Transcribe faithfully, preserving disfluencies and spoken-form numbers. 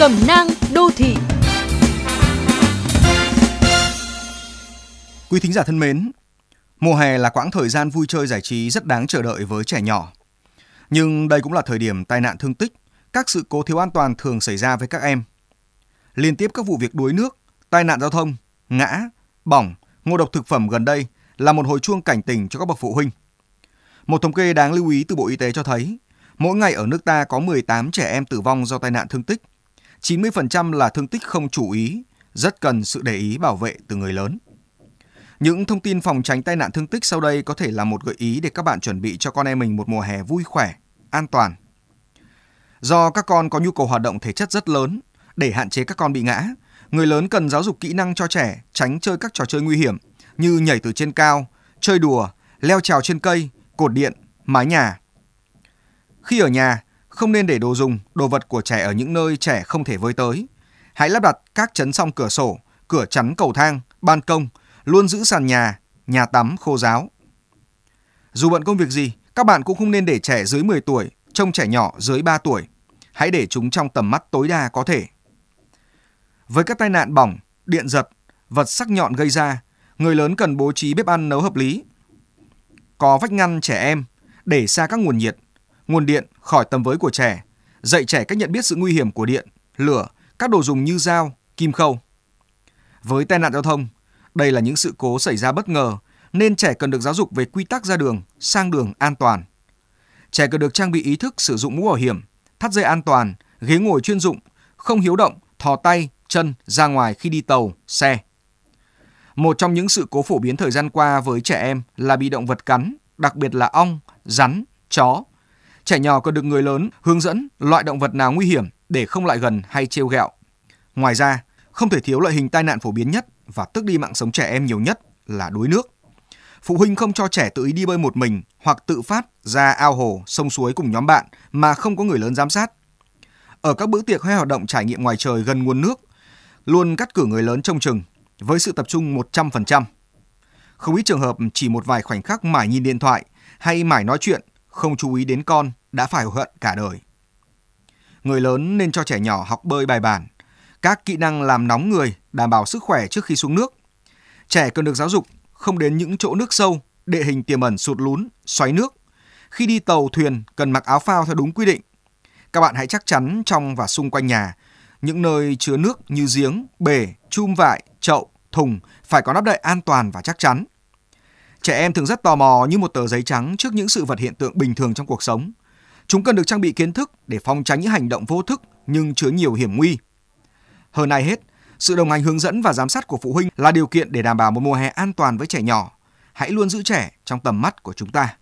Cẩm nang đô thị. Quý thính giả thân mến, mùa hè là quãng thời gian vui chơi giải trí rất đáng chờ đợi với trẻ nhỏ. Nhưng đây cũng là thời điểm tai nạn thương tích, các sự cố thiếu an toàn thường xảy ra với các em. Liên tiếp các vụ việc đuối nước, tai nạn giao thông, ngã, bỏng, ngộ độc thực phẩm gần đây là một hồi chuông cảnh tỉnh cho các bậc phụ huynh. Một thống kê đáng lưu ý từ Bộ Y tế cho thấy, mỗi ngày ở nước ta có mười tám trẻ em tử vong do tai nạn thương tích. chín mươi phần trăm là thương tích không chủ ý, rất cần sự để ý bảo vệ từ người lớn. Những thông tin phòng tránh tai nạn thương tích sau đây có thể là một gợi ý để các bạn chuẩn bị cho con em mình một mùa hè vui khỏe, an toàn. Do các con có nhu cầu hoạt động thể chất rất lớn, để hạn chế các con bị ngã, người lớn cần giáo dục kỹ năng cho trẻ tránh chơi các trò chơi nguy hiểm như nhảy từ trên cao, chơi đùa, leo trèo trên cây, cột điện, mái nhà. Khi ở nhà, không nên để đồ dùng, đồ vật của trẻ ở những nơi trẻ không thể với tới. Hãy lắp đặt các chắn song cửa sổ, cửa chắn cầu thang, ban công, luôn giữ sàn nhà, nhà tắm khô ráo. Dù bận công việc gì, các bạn cũng không nên để trẻ dưới mười tuổi, trông trẻ nhỏ dưới ba tuổi. Hãy để chúng trong tầm mắt tối đa có thể. Với các tai nạn bỏng, điện giật, vật sắc nhọn gây ra, người lớn cần bố trí bếp ăn nấu hợp lý. Có vách ngăn trẻ em, để xa các nguồn nhiệt, nguồn điện khỏi tầm với của trẻ, dạy trẻ cách nhận biết sự nguy hiểm của điện, lửa, các đồ dùng như dao, kim khâu. Với tai nạn giao thông, đây là những sự cố xảy ra bất ngờ, nên trẻ cần được giáo dục về quy tắc ra đường, sang đường an toàn. Trẻ cần được trang bị ý thức sử dụng mũ bảo hiểm, thắt dây an toàn, ghế ngồi chuyên dụng, không hiếu động, thò tay, chân ra ngoài khi đi tàu, xe. Một trong những sự cố phổ biến thời gian qua với trẻ em là bị động vật cắn, đặc biệt là ong, rắn, chó. Trẻ nhỏ cần được người lớn hướng dẫn loại động vật nào nguy hiểm để không lại gần hay trêu ghẹo. Ngoài ra, không thể thiếu loại hình tai nạn phổ biến nhất và tước đi mạng sống trẻ em nhiều nhất là đuối nước. Phụ huynh không cho trẻ tự ý đi bơi một mình hoặc tự phát ra ao hồ, sông suối cùng nhóm bạn mà không có người lớn giám sát. Ở các bữa tiệc hay hoạt động trải nghiệm ngoài trời gần nguồn nước, luôn cắt cử người lớn trông chừng với sự tập trung một trăm phần trăm. Không ít trường hợp chỉ một vài khoảnh khắc mải nhìn điện thoại hay mải nói chuyện, không chú ý đến con đã phải hối hận cả đời. Người lớn nên cho trẻ nhỏ học bơi bài bản, các kỹ năng làm nóng người, đảm bảo sức khỏe trước khi xuống nước. Trẻ cần được giáo dục không đến những chỗ nước sâu, địa hình tiềm ẩn sụt lún, xoáy nước. Khi đi tàu, thuyền cần mặc áo phao theo đúng quy định. Các bạn hãy chắc chắn trong và xung quanh nhà, những nơi chứa nước như giếng, bể, chum vại, chậu, thùng phải có nắp đậy an toàn và chắc chắn. Trẻ em thường rất tò mò như một tờ giấy trắng trước những sự vật hiện tượng bình thường trong cuộc sống. Chúng cần được trang bị kiến thức để phòng tránh những hành động vô thức nhưng chứa nhiều hiểm nguy. Hơn ai hết, sự đồng hành hướng dẫn và giám sát của phụ huynh là điều kiện để đảm bảo một mùa hè an toàn với trẻ nhỏ. Hãy luôn giữ trẻ trong tầm mắt của chúng ta.